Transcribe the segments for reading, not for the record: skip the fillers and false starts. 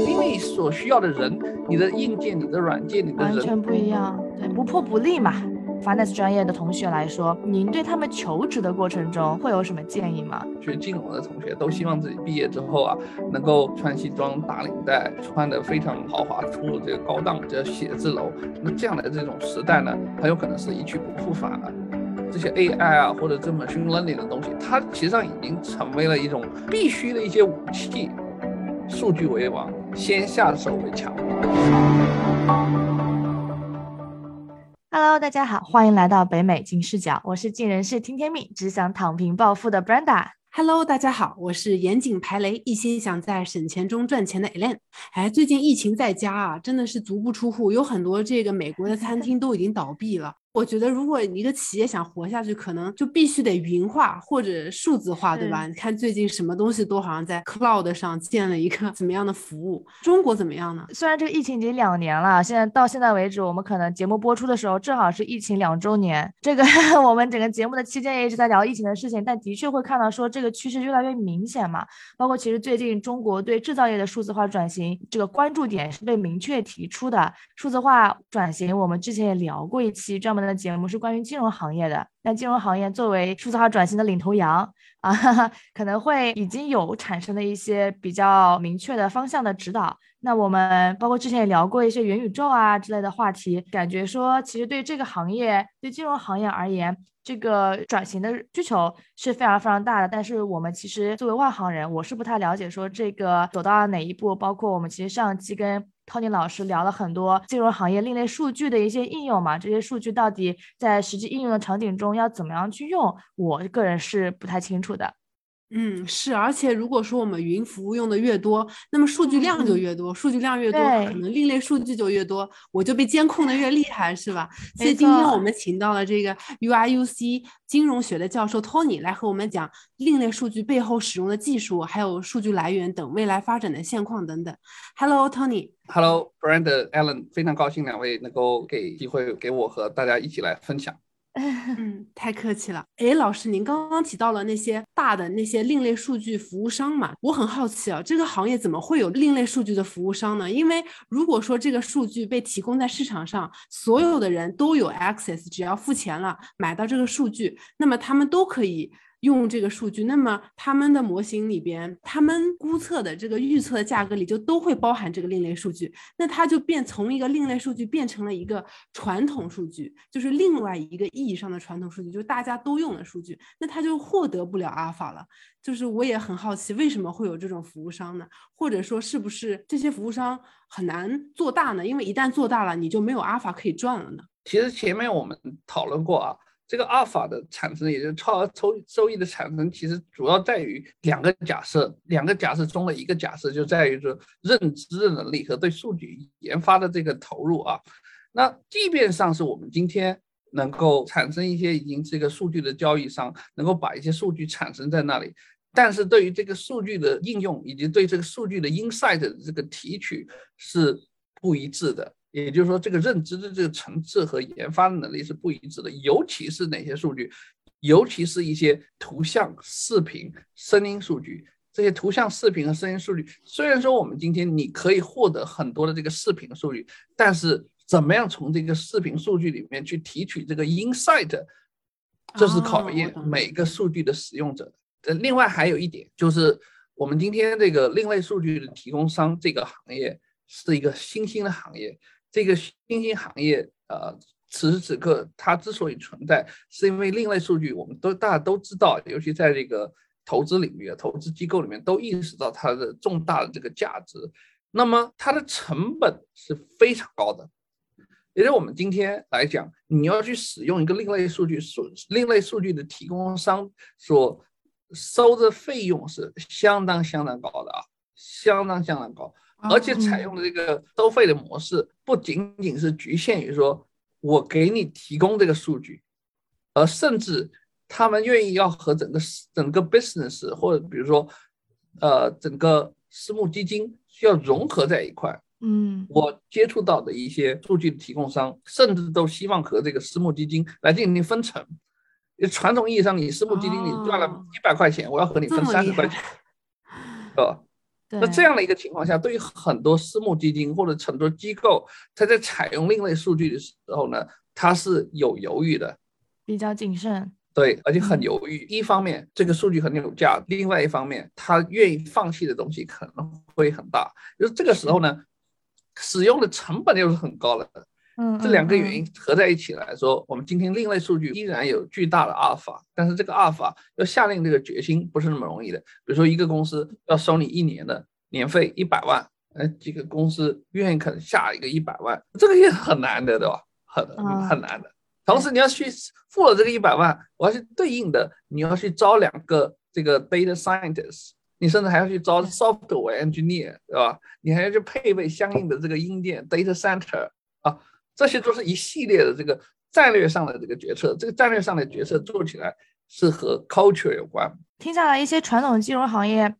因为所需要的人，你的硬件、你的软件、你的人完全不一样，对，不破不立嘛。Finance 专业的同学来说，您对他们求职的过程中会有什么建议吗？学金融的同学都希望自己毕业之后啊，能够穿西装、打领带，穿得非常豪华，出入这个高档这写字楼。那这样的这种时代呢，很有可能是一去不复返了。这些 AI 啊，或者这 machine learning 的东西，它其实上已经成为了一种必须的一些武器。数据为王，先下手为强。Hello， 大家好，欢迎来到北美金视角，我是尽人事听天命，只想躺平暴富的 Brenda。Hello， 大家好，我是严谨排雷，一心想在省钱中赚钱的 Alan。哎，最近疫情在家啊，真的是足不出户，有很多这个美国的餐厅都已经倒闭了。我觉得如果一个企业想活下去，可能就必须得云化或者数字化，对吧？你看最近什么东西都好像在 cloud 上建了一个怎么样的服务。中国怎么样呢？虽然这个疫情已经2年了，到现在为止，我们可能节目播出的时候正好是疫情2周年，这个我们整个节目的期间也一直在聊疫情的事情，但的确会看到说这个趋势越来越明显嘛。包括其实最近中国对制造业的数字化转型这个关注点是被明确提出的。数字化转型我们之前也聊过一期专门的节目，是关于金融行业的。但金融行业作为数字化转型的领头羊啊，可能会已经有产生的一些比较明确的方向的指导。那我们包括之前也聊过一些元宇宙啊之类的话题，感觉说其实对这个行业，对金融行业而言，这个转型的需求是非常非常大的。但是我们其实作为外行人，我是不太了解说这个走到哪一步，包括我们其实上期跟Tony 老师聊了很多金融行业另类数据的一些应用嘛，这些数据到底在实际应用的场景中要怎么样去用，我个人是不太清楚的。嗯，是，而且如果说我们云服务用的越多，那么数据量就越多，数据量越多，可能另类数据就越多，我就被监控的越厉害，是吧？所以今天我们请到了这个 UIUC 金融学的教授 Tony 来和我们讲另类数据背后使用的技术，还有数据来源等未来发展的现况等等。Hello Tony。Hello Brenda Alan， 非常高兴两位能够给机会给我和大家一起来分享。嗯，太客气了。哎，老师，您刚刚提到了那些大的那些另类数据服务商嘛，我很好奇啊，这个行业怎么会有另类数据的服务商呢？因为如果说这个数据被提供在市场上，所有的人都有 access， 只要付钱了买到这个数据，那么他们都可以用这个数据，那么他们的模型里边，他们估测的这个预测的价格里就都会包含这个另类数据，那它就从一个另类数据变成了一个传统数据，就是另外一个意义上的传统数据，就是大家都用的数据，那它就获得不了阿尔法了。就是我也很好奇为什么会有这种服务商呢？或者说是不是这些服务商很难做大呢？因为一旦做大了，你就没有阿尔法可以赚了呢？其实前面我们讨论过啊，这个阿尔法的产生，也就是超额收益的产生，其实主要在于两个假设中的一个假设，就在于说认知的能力和对数据研发的这个投入啊。那即便上是我们今天能够产生一些已经这个数据的交易上，能够把一些数据产生在那里，但是对于这个数据的应用以及对这个数据的 insight 的这个提取是不一致的。也就是说，这个认知的这个层次和研发的能力是不一致的，尤其是哪些数据，尤其是一些图像、视频、声音数据。这些图像、视频和声音数据，虽然说我们今天你可以获得很多的这个视频数据，但是怎么样从这个视频数据里面去提取这个 insight， 这是考验每个数据的使用者。另外还有一点就是，我们今天这个另类数据的提供商这个行业是一个新兴的行业。这个新兴行业此时此刻它之所以存在，是因为另类数据我们大家都知道，尤其在这个投资领域、投资机构里面都意识到它的重大的这个价值。那么它的成本是非常高的，也就是我们今天来讲，你要去使用一个另类数据的提供商所收的费用是相当相当高的啊，相当相当高。而且采用的这个收费的模式不仅仅是局限于说我给你提供这个数据，而甚至他们愿意要和整个 business 或者比如说整个私募基金需要融合在一块。嗯，我接触到的一些数据提供商甚至都希望和这个私募基金来进行分成。传统意义上你私募基金你赚了100块钱，我要和你分30块钱，对吧？那这样的一个情况下，对于很多私募基金或者很多机构，它在采用另类数据的时候呢，它是有犹豫的，比较谨慎，对，而且很犹豫。一方面这个数据很有价，另外一方面他愿意放弃的东西可能会很大，就是这个时候呢使用的成本又是很高的。这两个原因合在一起来说，我们今天另类数据依然有巨大的阿尔法，但是这个阿尔法要下定这个决心不是那么容易的。比如说一个公司要收你一年的年费100万，几个公司愿意肯下一个100万，这个也很难的，对吧？ 很难的。同时你要去付了这个100万，我要去对应的你要去招2个这个 data scientist， 你甚至还要去招 software engineer， 对吧？你还要去配备相应的这个硬件 data center 啊。这些都是一系列的这个战略上的这个决策，这个战略上的决策做起来是和 culture 有关。听下来，一些传统金融行业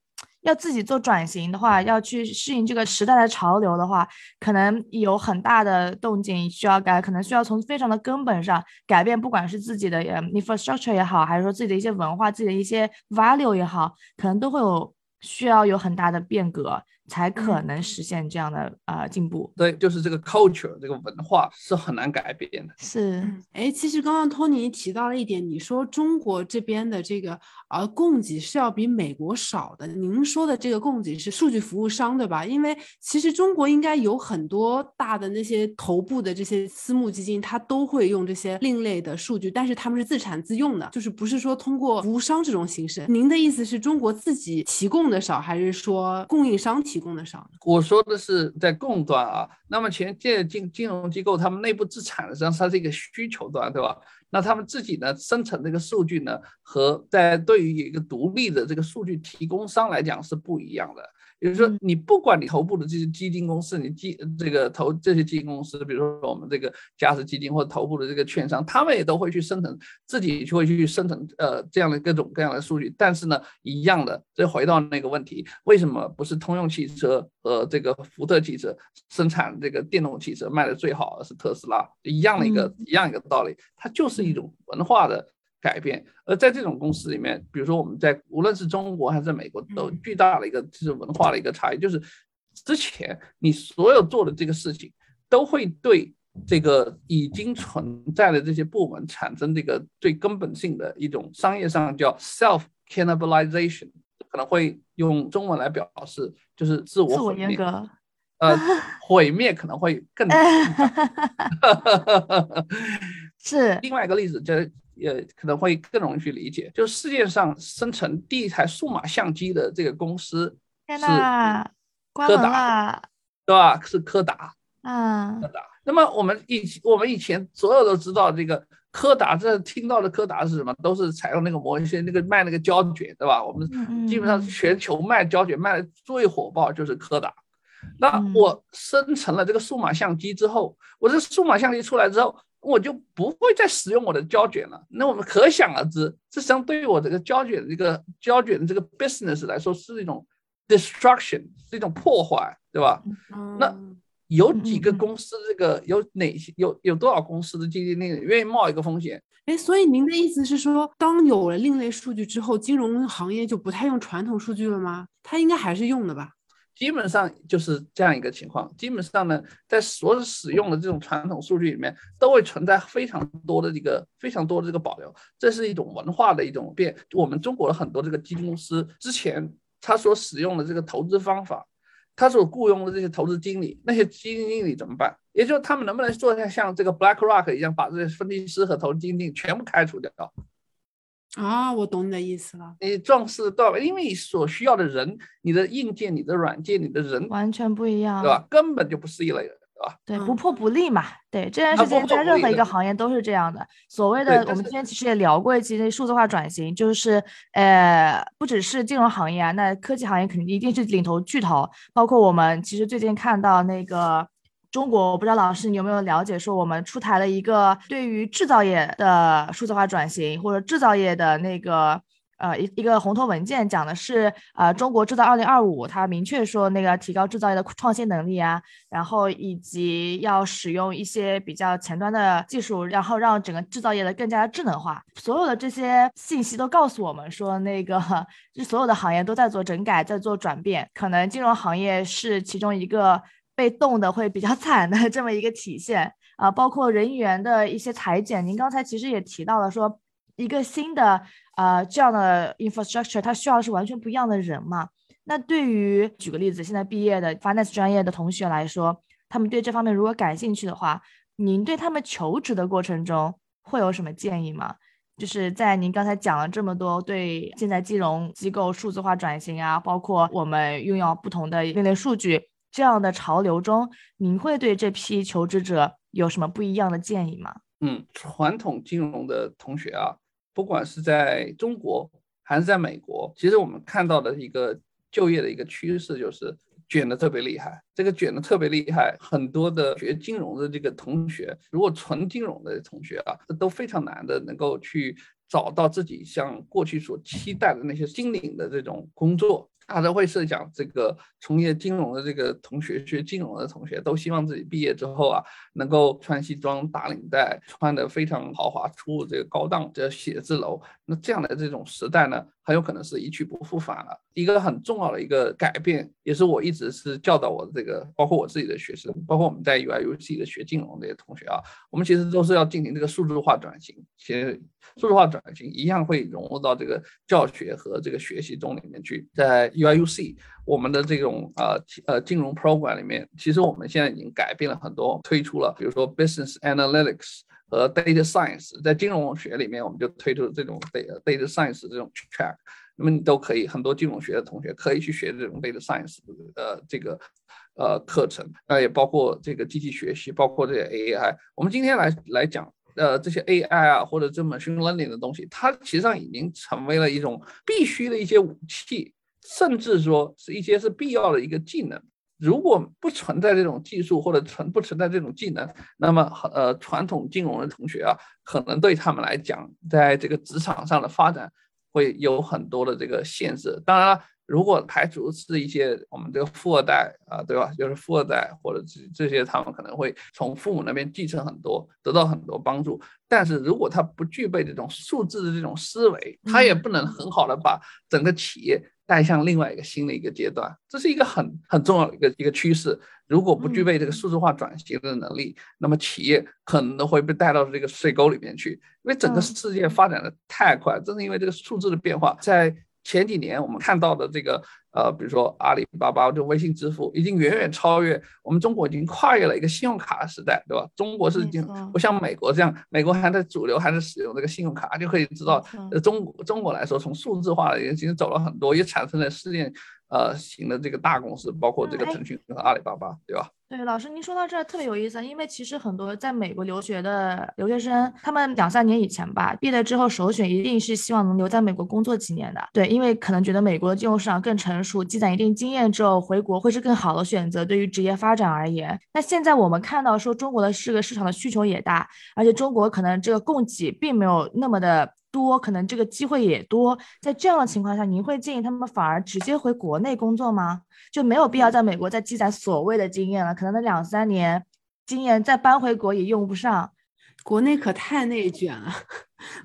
要自己做转型的话，要去适应这个时代的潮流的话，可能有很大的动静需要改，可能需要从非常的根本上改变，不管是自己的 infrastructure 也好，还是说自己的一些文化、自己的一些 value 也好，可能都会有需要有很大的变革才可能实现这样的进步。对，就是这个 culture 这个文化是很难改变的。是，其实刚刚 Tony 提到了一点，你说中国这边的这个供给是要比美国少的，您说的这个供给是数据服务商，对吧？因为其实中国应该有很多大的那些头部的这些私募基金，它都会用这些另类的数据，但是他们是自产自用的，就是不是说通过服务商这种形式。您的意思是中国自己提供的少，还是说供应商提供的少呢？我说的是在供端啊。那么前届金融机构他们内部自产的时候，它是一个需求端，对吧？那他们自己呢生成这个数据呢，和在对于一个独立的这个数据提供商来讲是不一样的。也就是说，你不管你头部的这些基金公司，你这个投这些基金公司，比如说我们这个嘉实基金或头部的这个券商，他们也都会去生成，自己就会去生成这样的各种各样的数据。但是呢，一样的，这回到那个问题，为什么不是通用汽车和这个福特汽车生产这个电动汽车卖的最好，而是特斯拉？一样一个道理，它就是一种文化的改变。而在这种公司里面，比如说我们在无论是中国还是美国，都巨大的一个就是文化的一个差异，就是之前你所有做的这个事情都会对这个已经存在的这些部门产生这个最根本性的一种商业上叫 self cannibalization， 可能会用中文来表示就是自我毁灭。毁灭可能会更是另外一个例子，就是也可能会更容易去理解，就是世界上生成第一台数码相机的这个公司是柯达，对吧？是柯达。那么我们以前所有都知道这个柯达，这听到的柯达是什么？都是采用那个模型，那个卖那个胶卷，对吧？我们基本上全球卖胶卷卖的最火爆就是柯达。那我生成了这个数码相机之后，我这数码相机出来之后，我就不会再使用我的胶卷了。那我们可想而知，这相对于我这个胶卷这个 business 来说是一种 destruction， 是一种破坏，对吧？那有几个公司这个有多少公司的基金经理愿意冒一个风险？所以您的意思是说，当有了另类数据之后，金融行业就不太用传统数据了吗？它应该还是用的吧？基本上就是这样一个情况。基本上呢，在所使用的这种传统数据里面，都会存在非常多的这个保留。这是一种文化的一种变。我们中国的很多这个基金公司之前他所使用的这个投资方法，他所雇佣的这些投资经理，那些基金经理怎么办？也就是他们能不能做像这个 BlackRock 一样，把这些分析师和投资经理全部开除掉？我懂你的意思了。你重视到，因为你所需要的人，你的硬件、你的软件、你的人完全不一样，对吧？根本就不是一类人，对吧？对，不破不立嘛。对，这件事情在任何一个行业都是这样的。所谓的我们今天其实也聊过一期数字化转型，就是不只是金融行业啊，那科技行业肯定一定是领头巨头，包括我们其实最近看到那个中国，我不知道老师你有没有了解，说我们出台了一个对于制造业的数字化转型，或者制造业的那个一个红头文件，讲的是中国制造2025，它明确说那个提高制造业的创新能力啊，然后以及要使用一些比较前端的技术，然后让整个制造业的更加智能化。所有的这些信息都告诉我们说，那个所有的行业都在做整改，在做转变，可能金融行业是其中一个被动的会比较惨的这么一个体现啊，包括人员的一些裁减。您刚才其实也提到了说，一个新的这样的 infrastructure 它需要的是完全不一样的人嘛。那对于举个例子，现在毕业的 finance 专业的同学来说，他们对这方面如果感兴趣的话，您对他们求职的过程中会有什么建议吗？就是在您刚才讲了这么多对现在金融机构数字化转型啊，包括我们运用不同的另类数据这样的潮流中，您会对这批求职者有什么不一样的建议吗？传统金融的同学啊，不管是在中国还是在美国，其实我们看到的一个就业的一个趋势就是卷得特别厉害。这个卷得特别厉害，很多的学金融的这个同学，如果纯金融的同学啊，都非常难的能够去找到自己像过去所期待的那些金领的这种工作。大家会设想这个从业金融的这个同学，学金融的同学都希望自己毕业之后啊，能够穿西装打领带，穿得非常豪华，出入这个高档的写字楼。那这样的这种时代呢，很有可能是一去不复返了。一个很重要的一个改变，也是我一直是教导我的这个，包括我自己的学生，包括我们在 UIUC 的学金融的同学啊，我们其实都是要进行这个数字化转型。其实数字化转型一样会融入到这个教学和这个学习中里面去。在 UIUC 我们的这种金融 program 里面，其实我们现在已经改变了很多，推出了比如说 business analytics和 data science。 在金融学里面我们就推出这种 data science 这种 track， 那么你都可以，很多金融学的同学可以去学这种 data science 的这个课程，那也包括这个机器学习，包括这些 AI。 我们今天来讲这些 AI 啊，或者这 machine learning 的东西，它其实上已经成为了一种必须的一些武器，甚至说是一些是必要的一个技能。如果不存在这种技术，或者不存在这种技能，那么传统金融的同学啊，可能对他们来讲，在这个职场上的发展会有很多的这个限制。当然了，如果排除是一些我们这个富二代啊，对吧？就是富二代或者这些，他们可能会从父母那边继承很多，得到很多帮助。但是如果他不具备这种数字的这种思维，他也不能很好的把整个企业带向另外一个新的一个阶段。这是一个很重要的一个趋势。如果不具备这个数字化转型的能力，那么企业可能会被带到这个水沟里面去。因为整个世界发展的太快，正是因为这个数字的变化。在前几年我们看到的这个比如说阿里巴巴就微信支付，已经远远超越我们中国，已经跨越了一个信用卡的时代，对吧？中国是已经不像美国这样，美国还在主流还是使用这个信用卡，就可以知道中国来说，从数字化已经走了很多，也产生了世界型的这个大公司，包括这个腾讯和阿里巴巴，对吧？对，老师您说到这特别有意思，因为其实很多在美国留学的留学生，他们2-3年以前吧，毕业之后首选一定是希望能留在美国工作几年的。对，因为可能觉得美国的金融市场更成熟，积攒一定经验之后回国会是更好的选择，对于职业发展而言。那现在我们看到说中国的这个市场的需求也大，而且中国可能这个供给并没有那么的多，可能这个机会也多。在这样的情况下，您会建议他们反而直接回国内工作吗？就没有必要在美国再积攒所谓的经验了，可能那2-3年经验再搬回国也用不上。国内可太内卷了，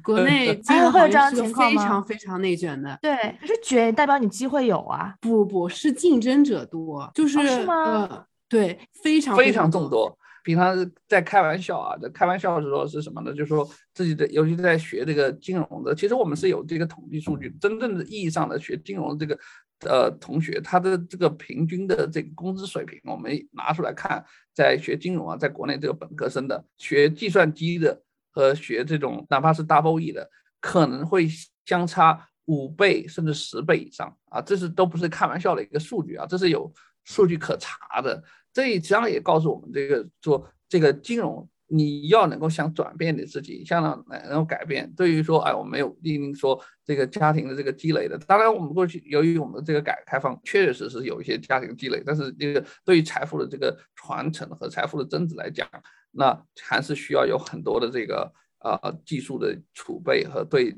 国内金融行业是非常非常内卷的。对，可是卷代表你机会有啊？不是竞争者多，就是是吗？对，非常非常众多。平常在开玩笑啊，在开玩笑的时候是什么呢？就是说自己的，尤其在学这个金融的，其实我们是有这个统计数据，真正的意义上的学金融这个同学，他的这个平均的这个工资水平，我们拿出来看，在学金融啊，在国内这个本科生的，学计算机的和学这种哪怕是 double E 的，可能会相差5倍甚至10倍以上啊，这是都不是开玩笑的一个数据啊，这是有数据可查的。这一章也告诉我们，这个做这个金融，你要能够想转变你自己，想能够改变。对于说，哎，我们有一定说这个家庭的这个积累的，当然我们过去由于我们的这个改革开放，确实是有一些家庭积累，但是这个对于财富的这个传承和财富的增值来讲，那还是需要有很多的这个技术的储备和对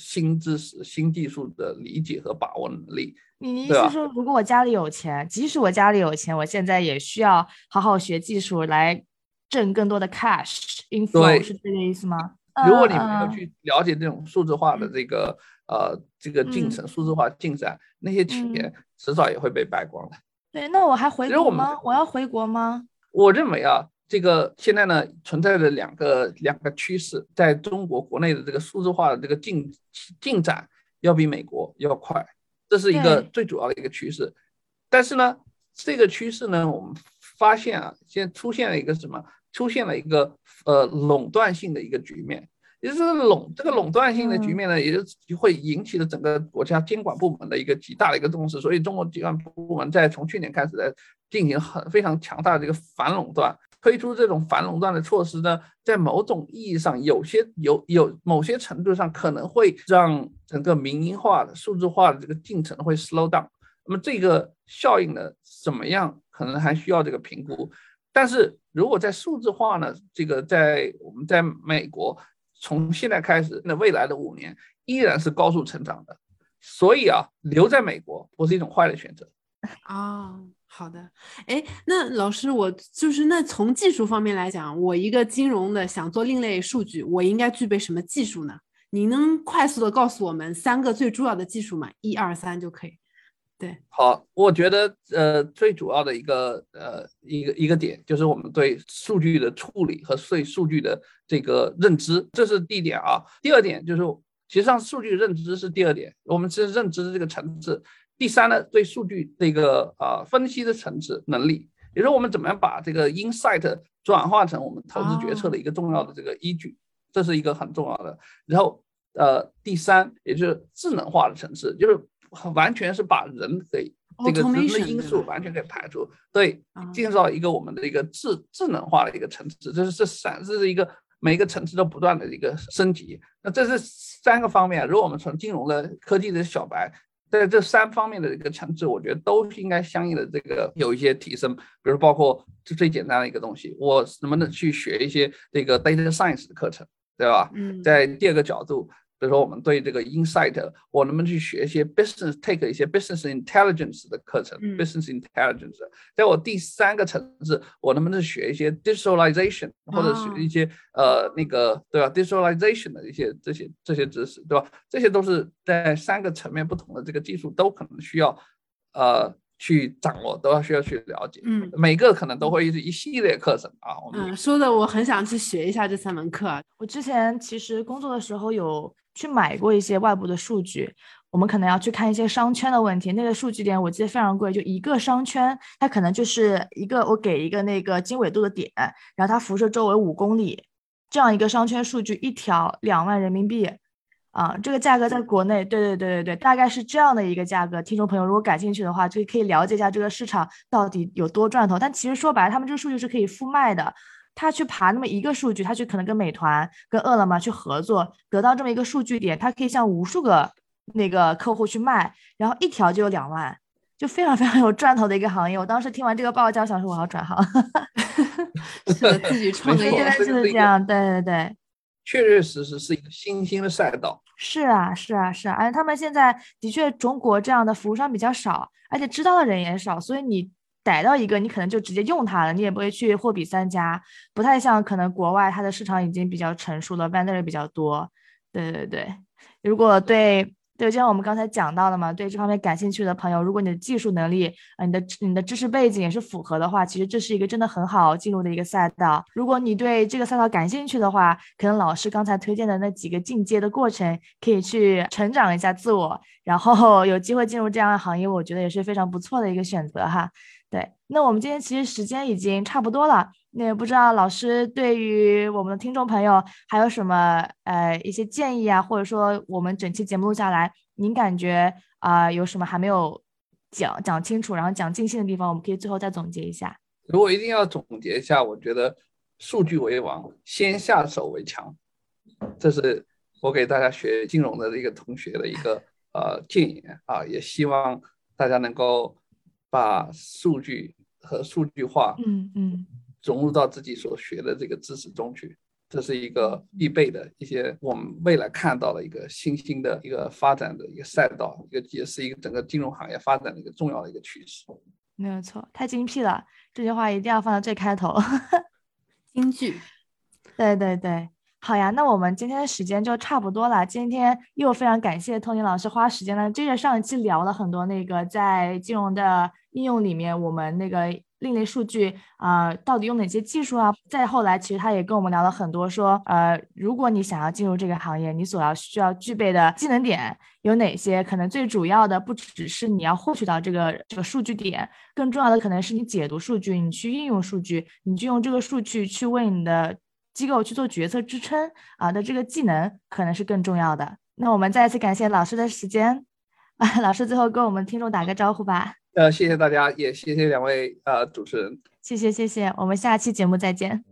新知识、新技术的理解和把握能力。你意思是说，如果我家里有钱，即使我家里有钱，我现在也需要好好学技术来挣更多的 cash inflow， 是这个意思吗？如果你没有去了解这种数字化的这个这个进程，数字化进展，那些钱迟早也会被败光的。对，那我还回国吗？我要回国吗？我认为啊，这个现在呢存在着两个趋势，在中国国内的这个数字化的这个进展要比美国要快，这是一个最主要的一个趋势。但是呢，这个趋势呢，我们发现啊，现在出现了一个什么？出现了一个垄断性的一个局面，也就是这个垄断性的局面呢，也就会引起了整个国家监管部门的一个极大的一个重视。所以中国监管部门在从去年开始在进行非常强大的这个反垄断，推出这种反垄断的措施呢，在某种意义上有某些程度上可能会让整个民营化的数字化的这个进程会 slow down。 那么这个效应呢怎么样，可能还需要这个评估。但是如果在数字化呢，这个在我们在美国从现在开始，那未来的5年依然是高速成长的。所以啊，留在美国不是一种坏的选择。哦，好的。哎，那老师，我就是那从技术方面来讲，我一个金融的想做另类数据，我应该具备什么技术呢？你能快速的告诉我们3个最重要的技术吗？1、2、3就可以。对，好，我觉得最主要的一个点就是我们对数据的处理和对数据的这个认知，这是第一点啊。第二点就是，其实上数据认知是第二点，我们是认知的这个层次。第三呢，对数据这个分析的层次能力，也就是我们怎么样把这个 insight 转化成我们投资决策的一个重要的这个依据，这是一个很重要的。然后第三，也就是智能化的层次，就是完全是把人给这个人的因素完全给排除，对，进到一个我们的一个智能化的一个层次，这是一个每一个层次都不断的一个升级。那这是3个方面，如果我们从金融的科技的小白，在这3方面的一个层次，我觉得都应该相应的这个有一些提升。比如包括最简单的一个东西，我能不能去学一些这个 data science 的课程，对吧？在第2个角度，比如说我们对这个 insight， 我能不能去学一些 take 一些 business intelligence 的课程，business intelligence。 在我第3个层次，我能不能学一些 digitalization， 或者学一些对吧 digitalization 的一些这些知识，对吧？这些都是在3个层面不同的这个技术都可能需要去掌握，都要需要去了解。每个可能都会一系列课程啊。说的我很想去学一下这3门课。我之前其实工作的时候有去买过一些外部的数据，我们可能要去看一些商圈的问题。那个数据点我记得非常贵，就一个商圈，它可能就是一个我给一个那个经纬度的点，然后它辐射周围5公里，这样一个商圈数据一条2万人民币。这个价格在国内，对，大概是这样的一个价格。听众朋友如果感兴趣的话，就可以了解一下这个市场到底有多赚头。但其实说白了，他们这个数据是可以复卖的。他去爬那么一个数据，他去可能跟美团跟饿了么去合作，得到这么一个数据点，他可以向无数个那个客户去卖，然后一条就有2万，就非常非常有赚头的一个行业。我当时听完这个报价，想说我要转行。是的，自己创业现在就是这样。对，确实是一个新兴的赛道。是啊，而且他们现在的确中国这样的服务商比较少，而且知道的人也少，所以你逮到一个你可能就直接用它了，你也不会去货比三家，不太像可能国外它的市场已经比较成熟了， vendor 比较多。对，如果对，就像我们刚才讲到的嘛，对这方面感兴趣的朋友，如果你的技术能力你的知识背景也是符合的话，其实这是一个真的很好进入的一个赛道。如果你对这个赛道感兴趣的话，可能老师刚才推荐的那几个进阶的过程可以去成长一下自我，然后有机会进入这样的行业，我觉得也是非常不错的一个选择哈。对，那我们今天其实时间已经差不多了，那也不知道老师对于我们的听众朋友还有什么一些建议啊，或者说我们整期节目录下来，您感觉有什么还没有讲清楚，然后讲尽兴的地方，我们可以最后再总结一下。如果一定要总结一下，我觉得数据为王，先下手为强，这是我给大家学金融的一个同学的一个建议啊，也希望大家能够把数据和数据化融入到自己所学的这个知识中去。这是一个必备的一些我们未来看到的一个新兴的一个发展的一个赛道，一个也是一个整个金融行业发展的一个重要的一个趋势。没有错，太精辟了，这句话一定要放到最开头金句。对对对，好呀，那我们今天的时间就差不多了。今天又非常感谢 Tony 老师花时间了，接着上一期聊了很多那个在金融的应用里面我们那个另类数据到底用哪些技术啊，再后来其实他也跟我们聊了很多说如果你想要进入这个行业你所要需要具备的技能点有哪些，可能最主要的不只是你要获取到这个数据点，更重要的可能是你解读数据，你去应用数据，你去用这个数据去为你的机构去做决策支撑的这个技能可能是更重要的。那我们再次感谢老师的时间老师最后跟我们听众打个招呼吧。谢谢大家，也谢谢两位主持人，谢谢，我们下期节目再见。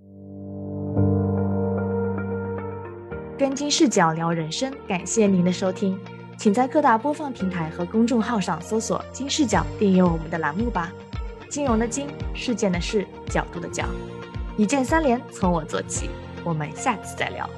跟金视角聊人生，感谢您的收听，请在各大播放平台和公众号上搜索金视角订阅我们的栏目吧。金融的金，事件的事，角度的角，一键三连从我做起，我们下次再聊。